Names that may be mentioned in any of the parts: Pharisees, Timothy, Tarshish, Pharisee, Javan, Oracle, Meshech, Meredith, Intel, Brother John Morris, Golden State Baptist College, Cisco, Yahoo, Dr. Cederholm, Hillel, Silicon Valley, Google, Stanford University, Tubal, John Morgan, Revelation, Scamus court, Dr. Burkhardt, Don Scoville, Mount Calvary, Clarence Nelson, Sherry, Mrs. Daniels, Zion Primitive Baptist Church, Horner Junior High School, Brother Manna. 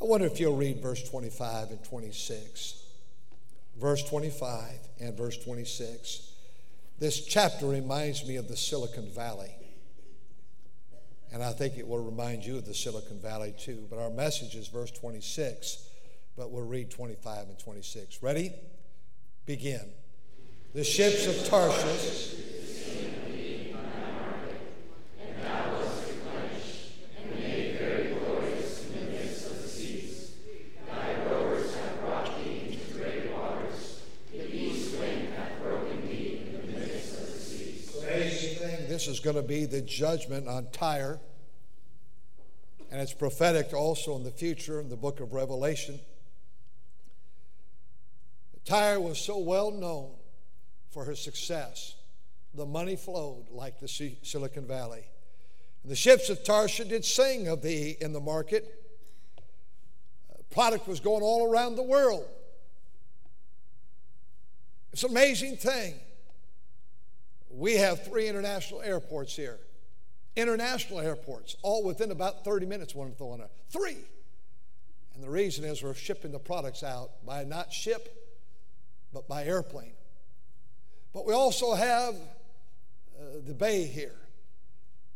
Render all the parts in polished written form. I wonder if you'll read verse 25 and 26. Verse 25 and verse 26. This chapter reminds me of the Silicon Valley, and I think it will remind you of the Silicon Valley too. But our message is verse 26, but we'll read 25 and 26. Ready? Begin. The ships of Tarshish, and thou wast replenished, and made very glorious in the midst of the seas. Thy rowers have brought thee into great waters. The east wind hath broken thee in the midst of the seas. Amazing thing. This is going to be the judgment on Tyre, and it's prophetic also in the future in the book of Revelation. Tyre was so well known for her success. The money flowed like the Silicon Valley. And the ships of Tarshish did sing of thee in the market. Product was going all around the world. It's an amazing thing. We have 3 international airports here. International airports, all within about 30 minutes, one of another. 3. And the reason is we're shipping the products out by not ship, but by airplane. But we also have the bay here,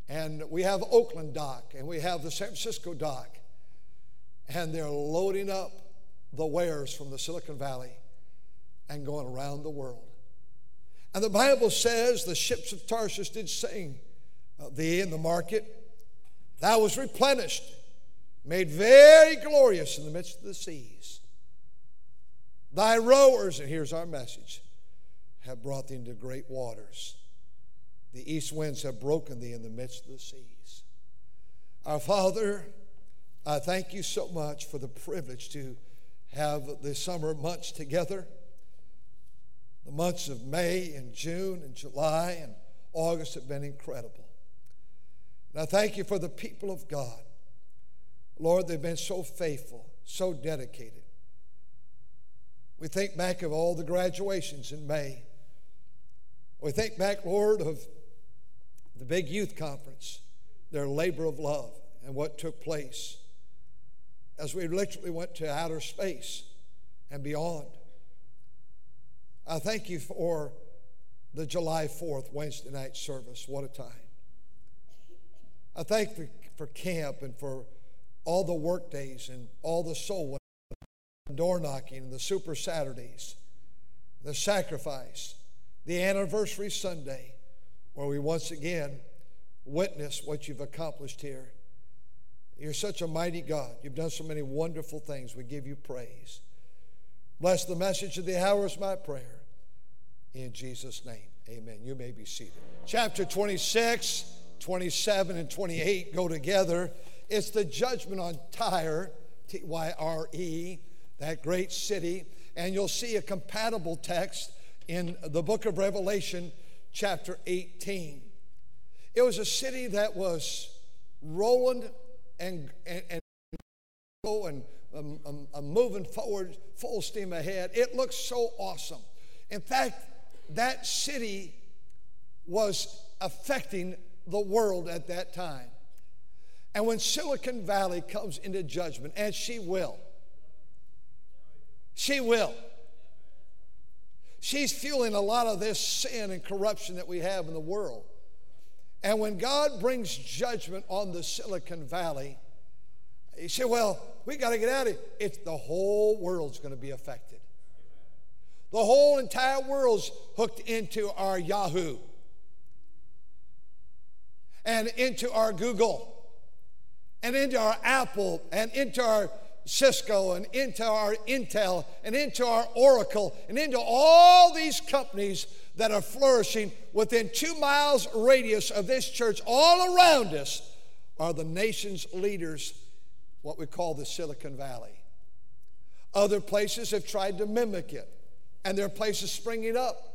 and we have Oakland dock, and we have the San Francisco dock, and they're loading up the wares from the Silicon Valley and going around the world. And the Bible says the ships of Tarshish did sing thee in the market. Thou was replenished, made very glorious in the midst of the seas. Thy rowers, and here's our message, have brought thee into great waters. The east winds have broken thee in the midst of the seas. Our Father, I thank you so much for the privilege to have the summer months together, the months of May and June and July and August have been incredible. And I thank you for the people of God. Lord, they've been so faithful, so dedicated. We think back of all the graduations in May. We think back, Lord, of the big youth conference, their labor of love and what took place as we literally went to outer space and beyond. I thank you for the July 4th Wednesday night service. What a time. I thank you for camp and for all the work days and all the soul winning, the door knocking, and the super Saturdays, the sacrifice, the anniversary Sunday, where we once again witness what you've accomplished here. You're such a mighty God. You've done so many wonderful things. We give you praise. Bless the message of the hour is my prayer. In Jesus' name, amen. You may be seated. Chapter 26. 27 and 28 go together. It's the judgment on Tyre, Tyre, that great city. And you'll see a compatible text in the book of Revelation, chapter 18. It was a city that was rolling and moving forward, full steam ahead. It looks so awesome. In fact, that city was affecting the world at that time. And when Silicon Valley comes into judgment, and she will. She's fueling a lot of this sin and corruption that we have in the world. And when God brings judgment on the Silicon Valley, you say, well, we got to get out of here. It's the whole world's going to be affected. The whole entire world's hooked into our Yahoo and into our Google, and into our Apple, and into our Cisco, and into our Intel, and into our Oracle, and into all these companies that are flourishing within 2 miles radius of this church. All around us are the nation's leaders what we call the Silicon Valley. Other places have tried to mimic it, and there are places springing up.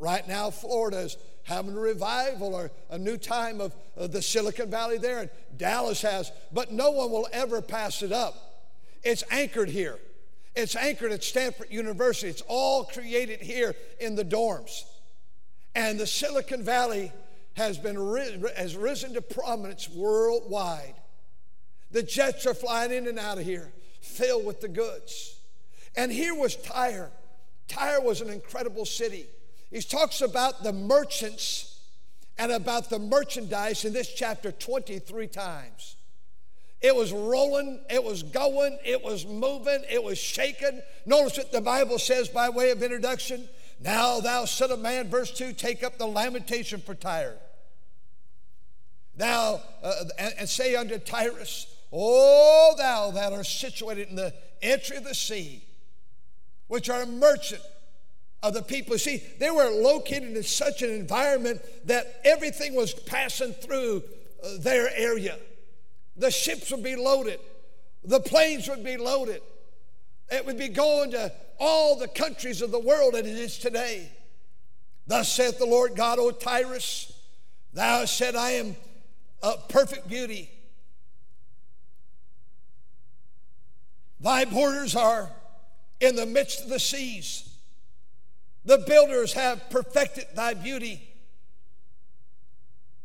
Right now, Florida is having a revival or a new time of the Silicon Valley there, and Dallas has, but no one will ever pass it up. It's anchored here. It's anchored at Stanford University. It's all created here in the dorms. And the Silicon Valley has risen to prominence worldwide. The jets are flying in and out of here, filled with the goods. And here was Tyre. Tyre was an incredible city. He talks about the merchants and about the merchandise in this chapter 23 times. It was rolling, it was going, it was moving, it was shaken. Notice what the Bible says by way of introduction. Now thou son of man, verse 2, take up the lamentation for Tyre. Thou, and say unto Tyrus, O thou that art situated in the entry of the sea, which are a merchant of the people. See, they were located in such an environment that everything was passing through their area. The ships would be loaded. The planes would be loaded. It would be going to all the countries of the world as it is today. Thus saith the Lord God, O Tyrus, thou hast said, I am of perfect beauty. Thy borders are in the midst of the seas. The builders have perfected thy beauty.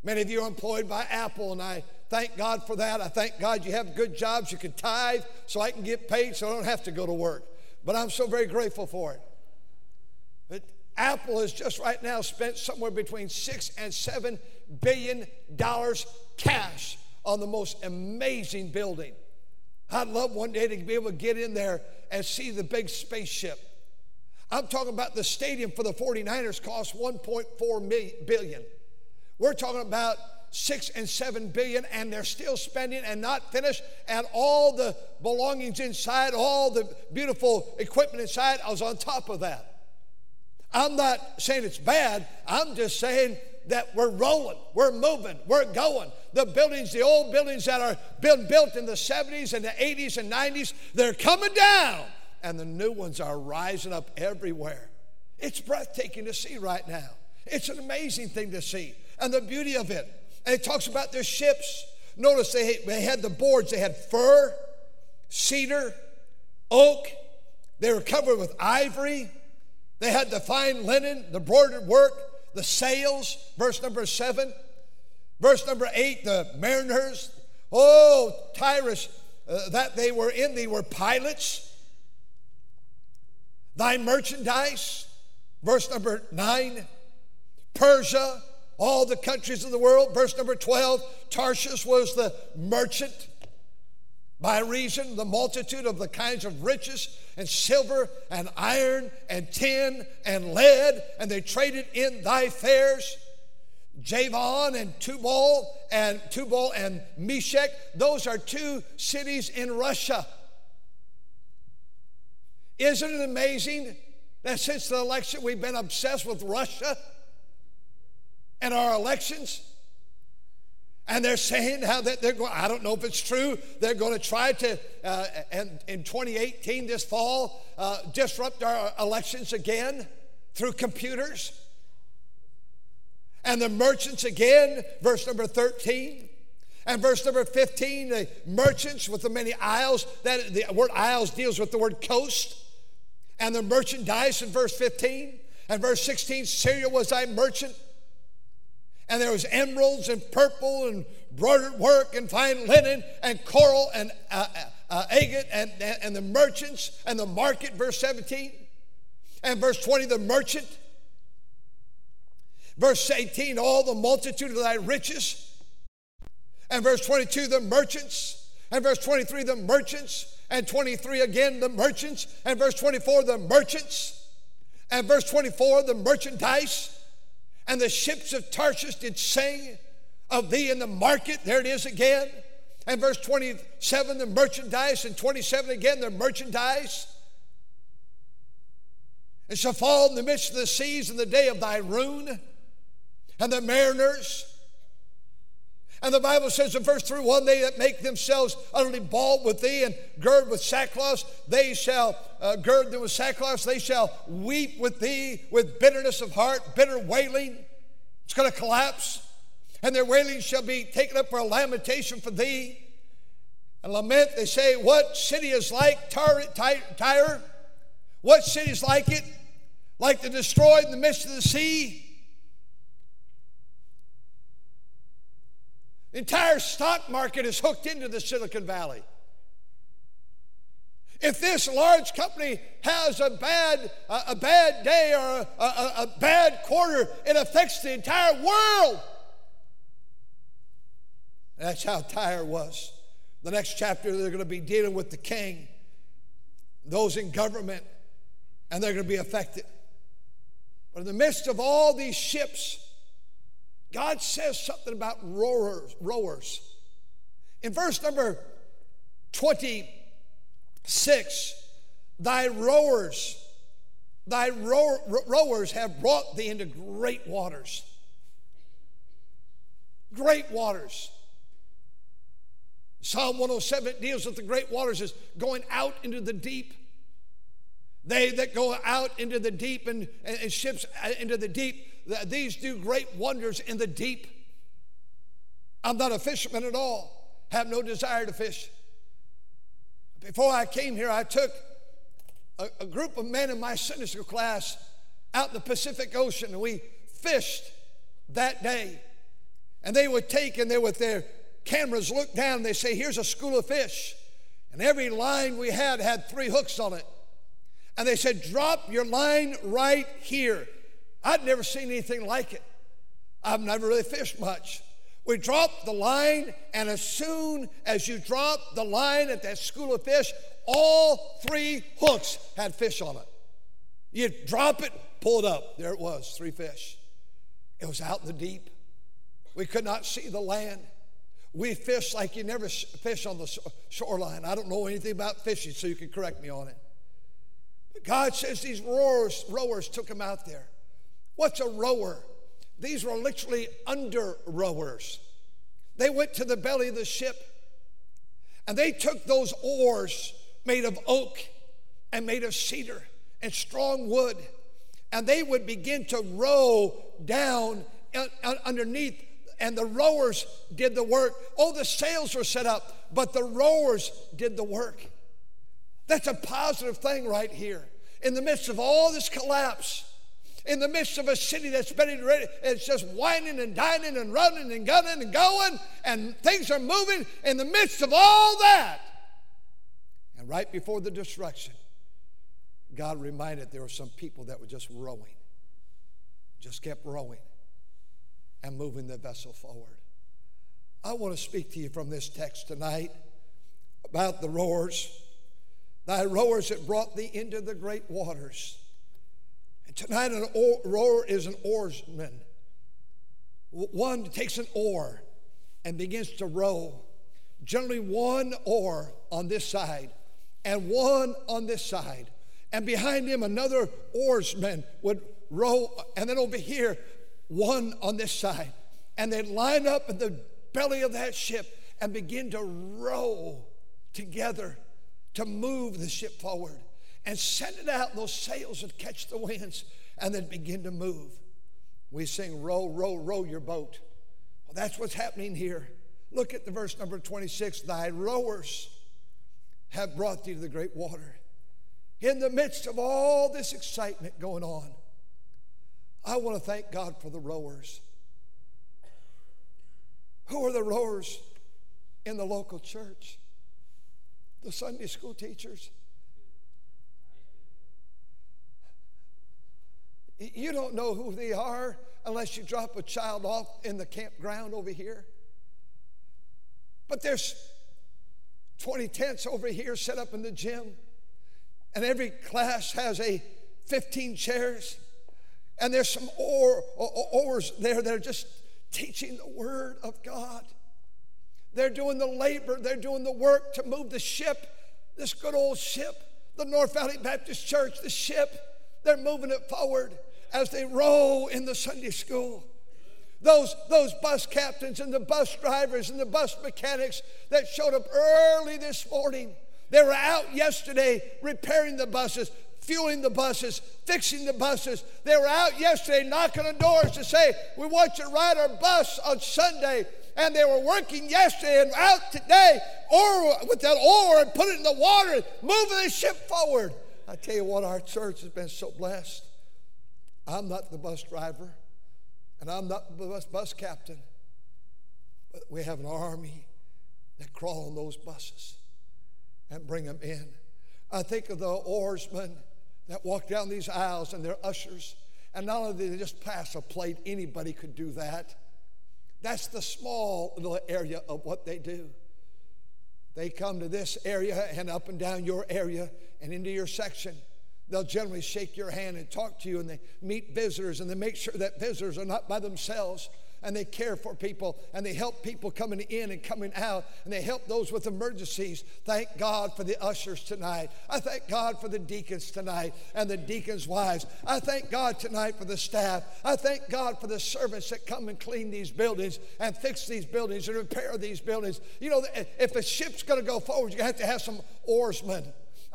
Many of you are employed by Apple, and I thank God for that. I thank God you have good jobs. You can tithe so I can get paid so I don't have to go to work. But I'm so very grateful for it. But Apple has just right now spent somewhere between $6 and $7 billion cash on the most amazing building. I'd love one day to be able to get in there and see the big spaceship. I'm talking about the stadium for the 49ers cost $1.4 billion. We're talking about $6 and $7 billion, and they're still spending and not finished. And all the belongings inside, all the beautiful equipment inside, I was on top of that. I'm not saying it's bad. I'm just saying that we're rolling, we're moving, we're going. The buildings, the old buildings that are built in the 70s and the 80s and 90s, they're coming down. And the new ones are rising up everywhere. It's breathtaking to see right now. It's an amazing thing to see, and the beauty of it. And it talks about their ships. Notice they had the boards. They had fir, cedar, oak. They were covered with ivory. They had the fine linen, the broidered work, the sails. Verse number 7. Verse number 8, the mariners. Oh, Tyrus, that they were in thee were pilots. Thy merchandise, verse number 9, Persia, all the countries of the world, verse number 12, Tarshish was the merchant by reason of the multitude of the kinds of riches and silver and iron and tin and lead, and they traded in thy fairs. Javan and Tubal and Meshech, those are two cities in Russia. Isn't it amazing that since the election we've been obsessed with Russia and our elections? And they're saying how that they're going, I don't know if it's true, they're going to try to, in 2018 this fall, disrupt our elections again through computers. And the merchants again, verse number 13. And verse number 15, the merchants with the many isles, that the word isles deals with the word coast. And the merchandise in verse 15. And verse 16, Syria was thy merchant. And there was emeralds and purple and broidered work and fine linen and coral and agate and the merchants and the market, verse 17. And verse 20, the merchant. Verse 18, all the multitude of thy riches. And verse 22, the merchants. And verse 23, the merchants. And 23 again, the merchants. And verse 24, the merchants. And verse 24, the merchandise. And the ships of Tarshish did sing of thee in the market. There it is again. And verse 27, the merchandise. And 27 again, the merchandise. It shall fall in the midst of the seas in the day of thy ruin. And the mariners. And the Bible says in verse 31, they that make themselves utterly bald with thee and gird with sackcloth, they shall gird them with sackcloth, they shall weep with thee with bitterness of heart, bitter wailing. It's going to collapse. And their wailing shall be taken up for a lamentation for thee. And lament, they say, what city is like Tyre? What city is like it? Like the destroyed in the midst of the sea. The entire stock market is hooked into the Silicon Valley. If this large company has a bad day or a bad quarter, it affects the entire world. And that's how Tyre was. The next chapter, they're going to be dealing with the king, those in government, and they're going to be affected. But in the midst of all these ships, God says something about rowers. In verse number 26, thy rowers have brought thee into great waters. Great waters. Psalm 107 deals with the great waters as going out into the deep. They that go out into the deep and ships into the deep, these do great wonders in the deep. I'm not a fisherman at all. Have no desire to fish. Before I came here, I took a group of men in my Sunday school class out in the Pacific Ocean, and we fished that day. And they would take, and they with their cameras look down, and they say, here's a school of fish. And every line we had three hooks on it. And they said, drop your line right here. I'd never seen anything like it. I've never really fished much. We dropped the line, and as soon as you dropped the line at that school of fish, all three hooks had fish on it. You'd drop it, pull it up. There it was, three fish. It was out in the deep. We could not see the land. We fished like you never fish on the shoreline. I don't know anything about fishing, so you can correct me on it. But God says these rowers took them out there. What's a rower? These were literally under rowers. They went to the belly of the ship, and they took those oars made of oak and made of cedar and strong wood, and they would begin to row down underneath, and the rowers did the work. Oh, the sails were set up, but the rowers did the work. That's a positive thing right here. In the midst of all this collapse, in the midst of a city that's been ready, it's just whining and dining and running and gunning and going, and things are moving in the midst of all that. And right before the destruction, God reminded there were some people that were just rowing, just kept rowing and moving the vessel forward. I want to speak to you from this text tonight about the rowers. Thy rowers that brought thee into the great waters. Tonight, an rower is an oarsman. One takes an oar and begins to row. Generally, one oar on this side and one on this side. And behind him, another oarsman would row. And then over here, one on this side. And they'd line up at the belly of that ship and begin to row together to move the ship forward. And send it out, and those sails would catch the winds, and they'd begin to move. We sing, row, row, row your boat. Well, that's what's happening here. Look at the verse number 26. Thy rowers have brought thee to the great water. In the midst of all this excitement going on, I want to thank God for the rowers. Who are the rowers in the local church? The Sunday school teachers. You don't know who they are unless you drop a child off in the campground over here. But there's 20 tents over here set up in the gym, and every class has 15 chairs, and there's some oars there that are just teaching the Word of God. They're doing the labor. They're doing the work to move the ship, this good old ship, the North Valley Baptist Church, the ship. They're moving it forward as they row in the Sunday school. Those bus captains and the bus drivers and the bus mechanics that showed up early this morning. They were out yesterday repairing the buses, fueling the buses, fixing the buses. They were out yesterday knocking on doors to say, we want you to ride our bus on Sunday. And they were working yesterday and out today with that oar and put it in the water and moving the ship forward. I tell you what, our church has been so blessed. I'm not the bus driver, and I'm not the bus captain, but we have an army that crawl on those buses and bring them in. I think of the oarsmen that walk down these aisles and their ushers, and not only did they just pass a plate, anybody could do that. That's the small little area of what they do. They come to this area and up and down your area and into your section. They'll generally shake your hand and talk to you, and they meet visitors, and they make sure that visitors are not by themselves, and they care for people, and they help people coming in and coming out, and they help those with emergencies. Thank God for the ushers tonight. I thank God for the deacons tonight and the deacons' wives. I thank God tonight for the staff. I thank God for the servants that come and clean these buildings and fix these buildings and repair these buildings. You know, if a ship's going to go forward, you have to have some oarsmen.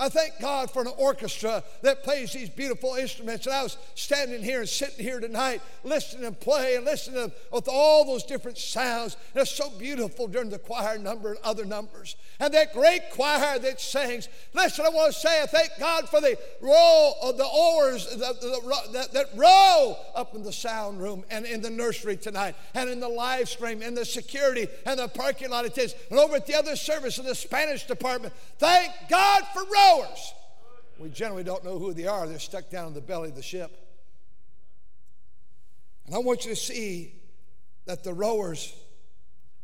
I thank God for an orchestra that plays these beautiful instruments. And I was standing here and sitting here tonight listening to play and listening to with all those different sounds. And it's so beautiful during the choir number and other numbers. And that great choir that sings. Listen, I want to say I thank God for the row of the oars that row up in the sound room and in the nursery tonight and in the live stream and the security and the parking lot attendants and over at the other service in the Spanish department. Thank God for row. We generally don't know who they are. They're stuck down in the belly of the ship. And I want you to see that the rowers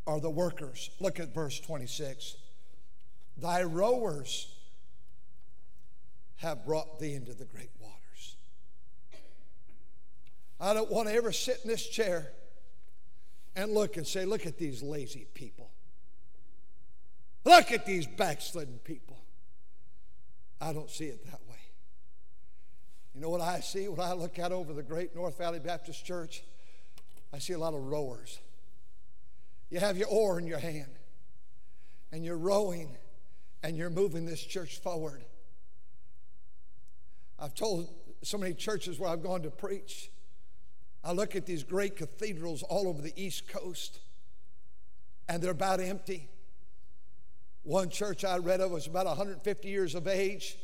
are the workers. Look at verse 26. Thy rowers have brought thee into the great waters. I don't want to ever sit in this chair and look and say, look at these lazy people. Look at these backslidden people. I don't see it that way. You know what I see when I look out over the great North Valley Baptist Church? I see a lot of rowers. You have your oar in your hand, and you're rowing, and you're moving this church forward. I've told so many churches where I've gone to preach. I look at these great cathedrals all over the East Coast, and they're about empty. One church I read of was about 150 years of age,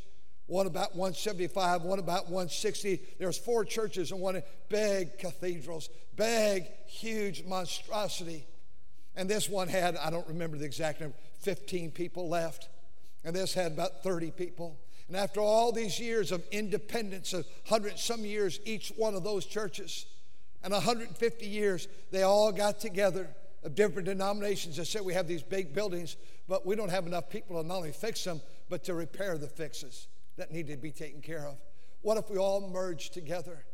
one about 175, one about 160. There's four churches and one big cathedrals, big, huge monstrosity. And this one had, I don't remember the exact number, 15 people left. And this had about 30 people. And after all these years of independence, 100 some years each one of those churches, and 150 years, they all got together of different denominations that said we have these big buildings, but we don't have enough people to not only fix them, but to repair the fixes that need to be taken care of. What if we all merged together?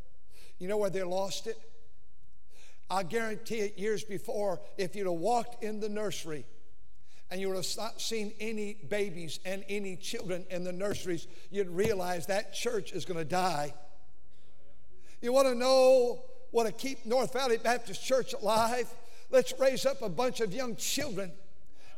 You know where they lost it? I guarantee it years before, if you'd have walked in the nursery and you would have not seen any babies and any children in the nurseries, you'd realize that church is going to die. You want to know what to keep North Valley Baptist Church alive? Let's raise up a bunch of young children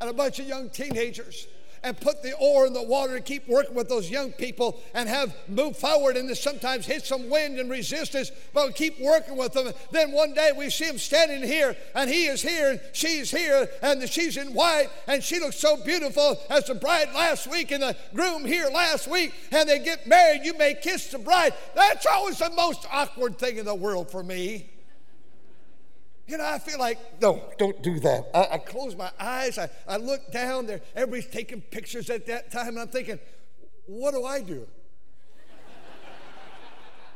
and a bunch of young teenagers and put the oar in the water and keep working with those young people and have move forward and sometimes hit some wind and resistance, but we keep working with them. Then one day we see him standing here, and he is here, and she's here, and she's in white, and she looks so beautiful as the bride last week and the groom here last week, and they get married. You may kiss the bride. That's always the most awkward thing in the world for me. You know, I feel like, no, don't do that. I close my eyes. I look down there. Everybody's taking pictures at that time, and I'm thinking, what do I do?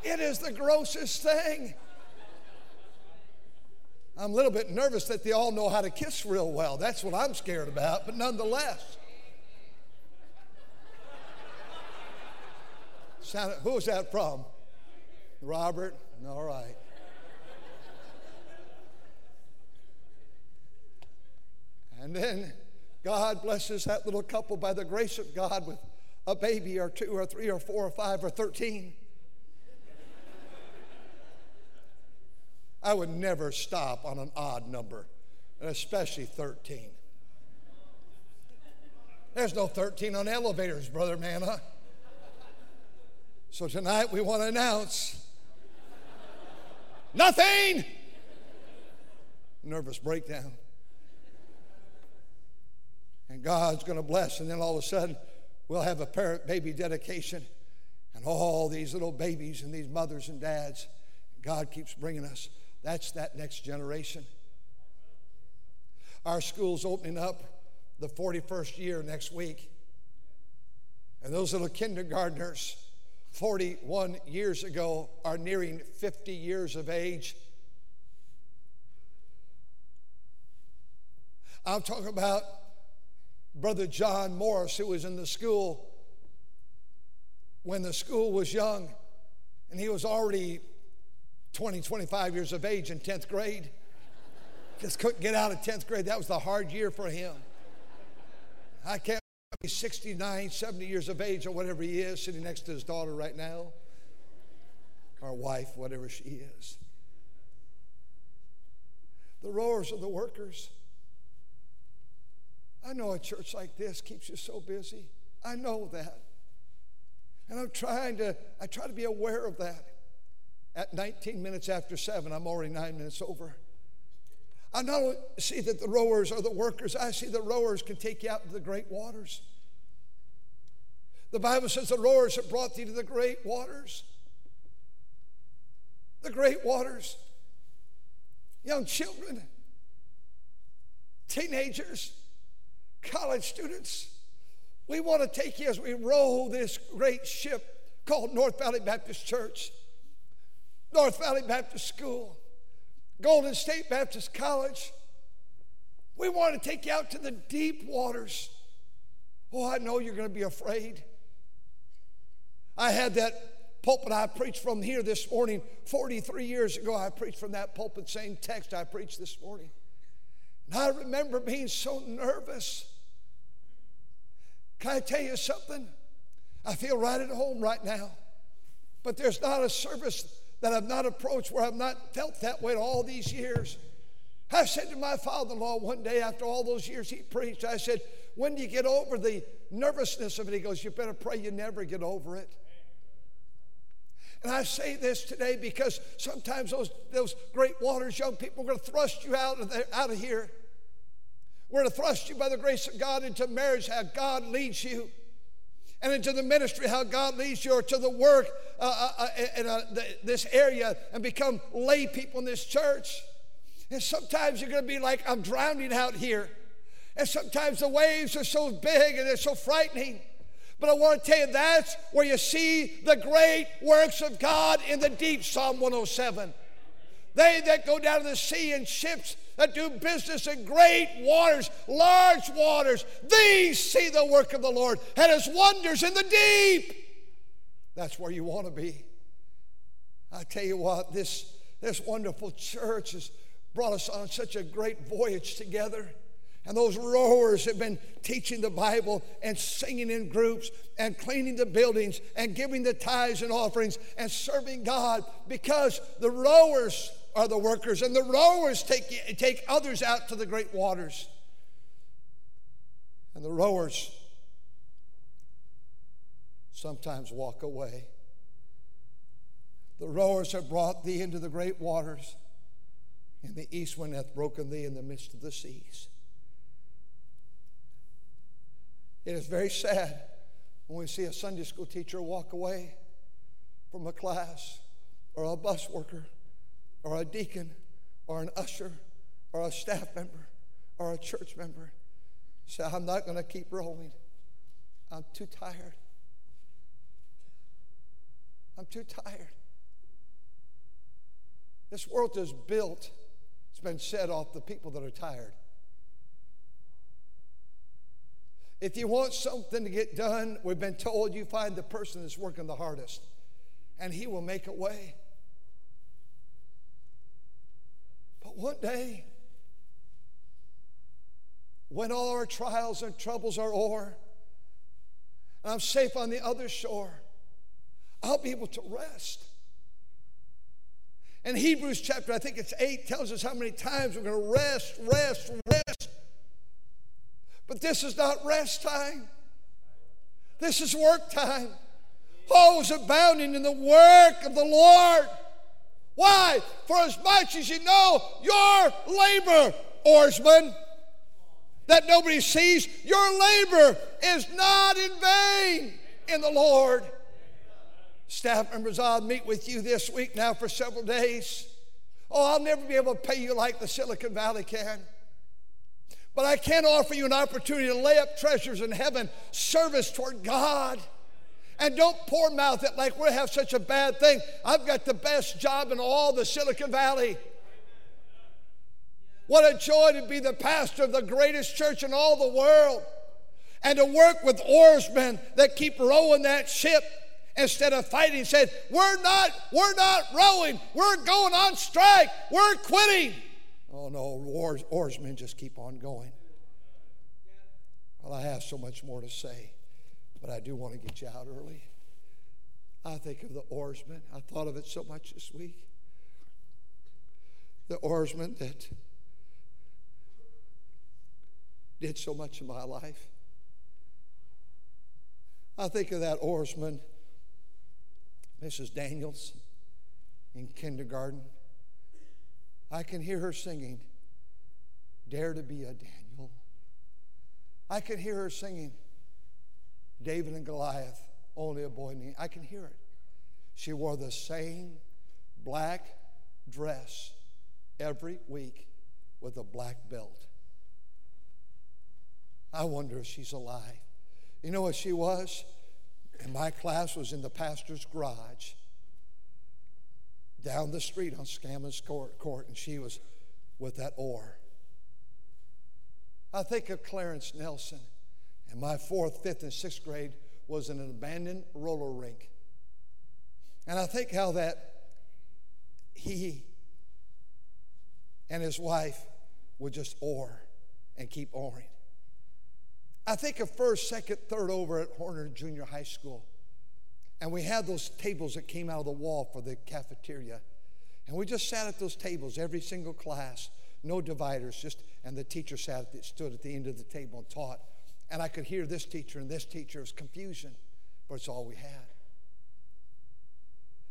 It is the grossest thing. I'm a little bit nervous that they all know how to kiss real well. That's what I'm scared about, but nonetheless. Who was that from? Robert? All right. And then God blesses that little couple by the grace of God with a baby or two or three or four or five or 13. I would never stop on an odd number, and especially 13. There's no 13 on elevators, Brother Manna. So tonight we want to announce nothing. Nervous breakdown. And God's going to bless, and then all of a sudden we'll have a parent baby dedication, and all these little babies and these mothers and dads. God keeps bringing us. That's that next generation. Our school's opening up the 41st year next week. And those little kindergartners 41 years ago are nearing 50 years of age. I'll talk about Brother John Morris, who was in the school when the school was young, and he was already 20, 25 years of age in 10th grade. Just couldn't get out of 10th grade. That was the hard year for him. I can't remember, he's 69, 70 years of age or whatever he is, sitting next to his daughter right now, or wife, whatever she is. The rowers are the workers. I know a church like this keeps you so busy. I know that. And I try to be aware of that. At 19 minutes after 7, I'm already 9 minutes over. I not only see that the rowers are the workers, I see the rowers can take you out to the great waters. The Bible says the rowers have brought thee to the great waters. The great waters. Young children, teenagers, college students. We want to take you as we row this great ship called North Valley Baptist Church, North Valley Baptist School, Golden State Baptist College. We want to take you out to the deep waters. Oh, I know you're going to be afraid. I had that pulpit I preached from here this morning. 43 years ago, I preached from that pulpit, same text I preached this morning. And I remember being so nervous. Can I tell you something? I feel right at home right now, but there's not a service that I've not approached where I've not felt that way in all these years. I said to my father-in-law one day after all those years he preached, I said, when do you get over the nervousness of it? He goes, you better pray you never get over it. And I say this today because sometimes those great waters, young people, are going to thrust you out of here. We're going to thrust you by the grace of God into marriage, how God leads you. And into the ministry, how God leads you, or to the work in this area, and become lay people in this church. And sometimes you're going to be like, I'm drowning out here. And sometimes the waves are so big and they're so frightening. But I want to tell you, that's where you see the great works of God in the deep, Psalm 107. They that go down to the sea in ships that do business in great waters, large waters, these see the work of the Lord and his wonders in the deep. That's where you want to be. I tell you what, this wonderful church has brought us on such a great voyage together. And those rowers have been teaching the Bible and singing in groups and cleaning the buildings and giving the tithes and offerings and serving God, because the rowers are the workers, and the rowers take others out to the great waters. And the rowers sometimes walk away. The rowers have brought thee into the great waters, and the east wind hath broken thee in the midst of the seas. It is very sad when we see a Sunday school teacher walk away from a class, or a bus worker, or a deacon, or an usher, or a staff member, or a church member. Say, I'm not going to keep rolling. I'm too tired. I'm too tired. This world is built, it's been said, off the people that are tired. If you want something to get done, we've been told, you find the person that's working the hardest, and he will make a way. But one day, when all our trials and troubles are o'er, and I'm safe on the other shore, I'll be able to rest. And Hebrews chapter, I think it's 8, tells us how many times we're going to rest. But this is not rest time. This is work time. Always abounding in the work of the Lord. Why? For as much as you know your labor, oarsman, that nobody sees, your labor is not in vain in the Lord. Staff members, I'll meet with you this week now for several days. Oh, I'll never be able to pay you like the Silicon Valley can. But I can offer you an opportunity to lay up treasures in heaven, service toward God. And don't poor mouth it like we have such a bad thing. I've got the best job in all the Silicon Valley. What a joy to be the pastor of the greatest church in all the world and to work with oarsmen that keep rowing that ship instead of fighting. Said, we're not rowing. We're going on strike. We're quitting. Oh, no, oarsmen just keep on going. Well, I have so much more to say, but I do want to get you out early. I think of the oarsmen. I thought of it so much this week. The oarsmen that did so much in my life. I think of that oarsman, Mrs. Daniels, in kindergarten. I can hear her singing, "Dare to be a Daniel." I can hear her singing, "David and Goliath, only a boy named." I can hear it. She wore the same black dress every week with a black belt. I wonder if she's alive. You know what she was? And my class was in the pastor's garage down the street on Scamus court, and she was with that oar. I think of Clarence Nelson. And my 4th, 5th, and 6th grade was in an abandoned roller rink. And I think how that he and his wife would just oar and keep oaring. I think of 1st, 2nd, 3rd over at Horner Junior High School. And we had those tables that came out of the wall for the cafeteria. And we just sat at those tables every single class, no dividers, just, and the teacher stood at the end of the table and taught. And I could hear this teacher and this teacher. It was confusion, but it's all we had.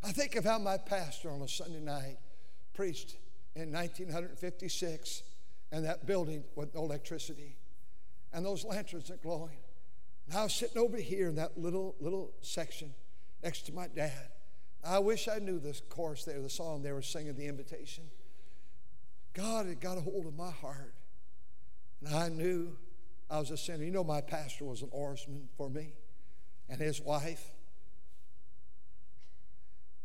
I think of how my pastor on a Sunday night preached in 1956 and that building with no electricity and those lanterns that glowing. And I was sitting over here in that little section next to my dad. I wish I knew the chorus there, the song they were singing, the invitation. God had got a hold of my heart, and I knew I was a sinner. You know, my pastor was an oarsman for me and his wife.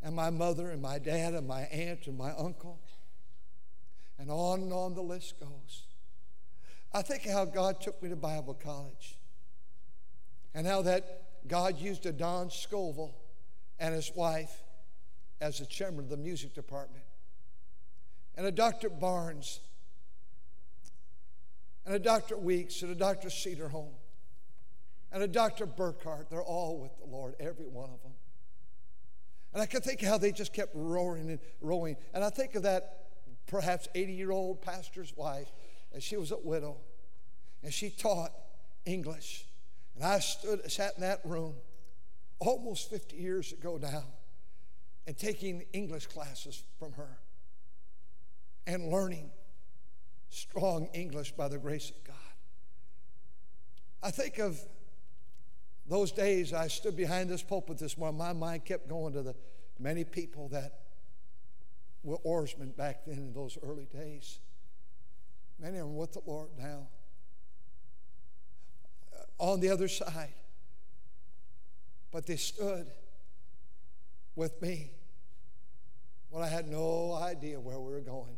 And my mother and my dad and my aunt and my uncle. And on the list goes. I think how God took me to Bible college. And how that God used a Don Scoville and his wife as the chairman of the music department. And a Dr. Barnes. And a Dr. Weeks, and a Dr. Cederholm, and a Dr. Burkhardt. They're all with the Lord, every one of them. And I can think of how they just kept roaring and rowing. And I think of that perhaps 80-year-old pastor's wife, and she was a widow, and she taught English. And I sat in that room almost 50 years ago now and taking English classes from her and learning strong English by the grace of God. I think of those days I stood behind this pulpit this morning. My mind kept going to the many people that were oarsmen back then in those early days. Many of them with the Lord now. On the other side. But they stood with me when I had no idea where we were going.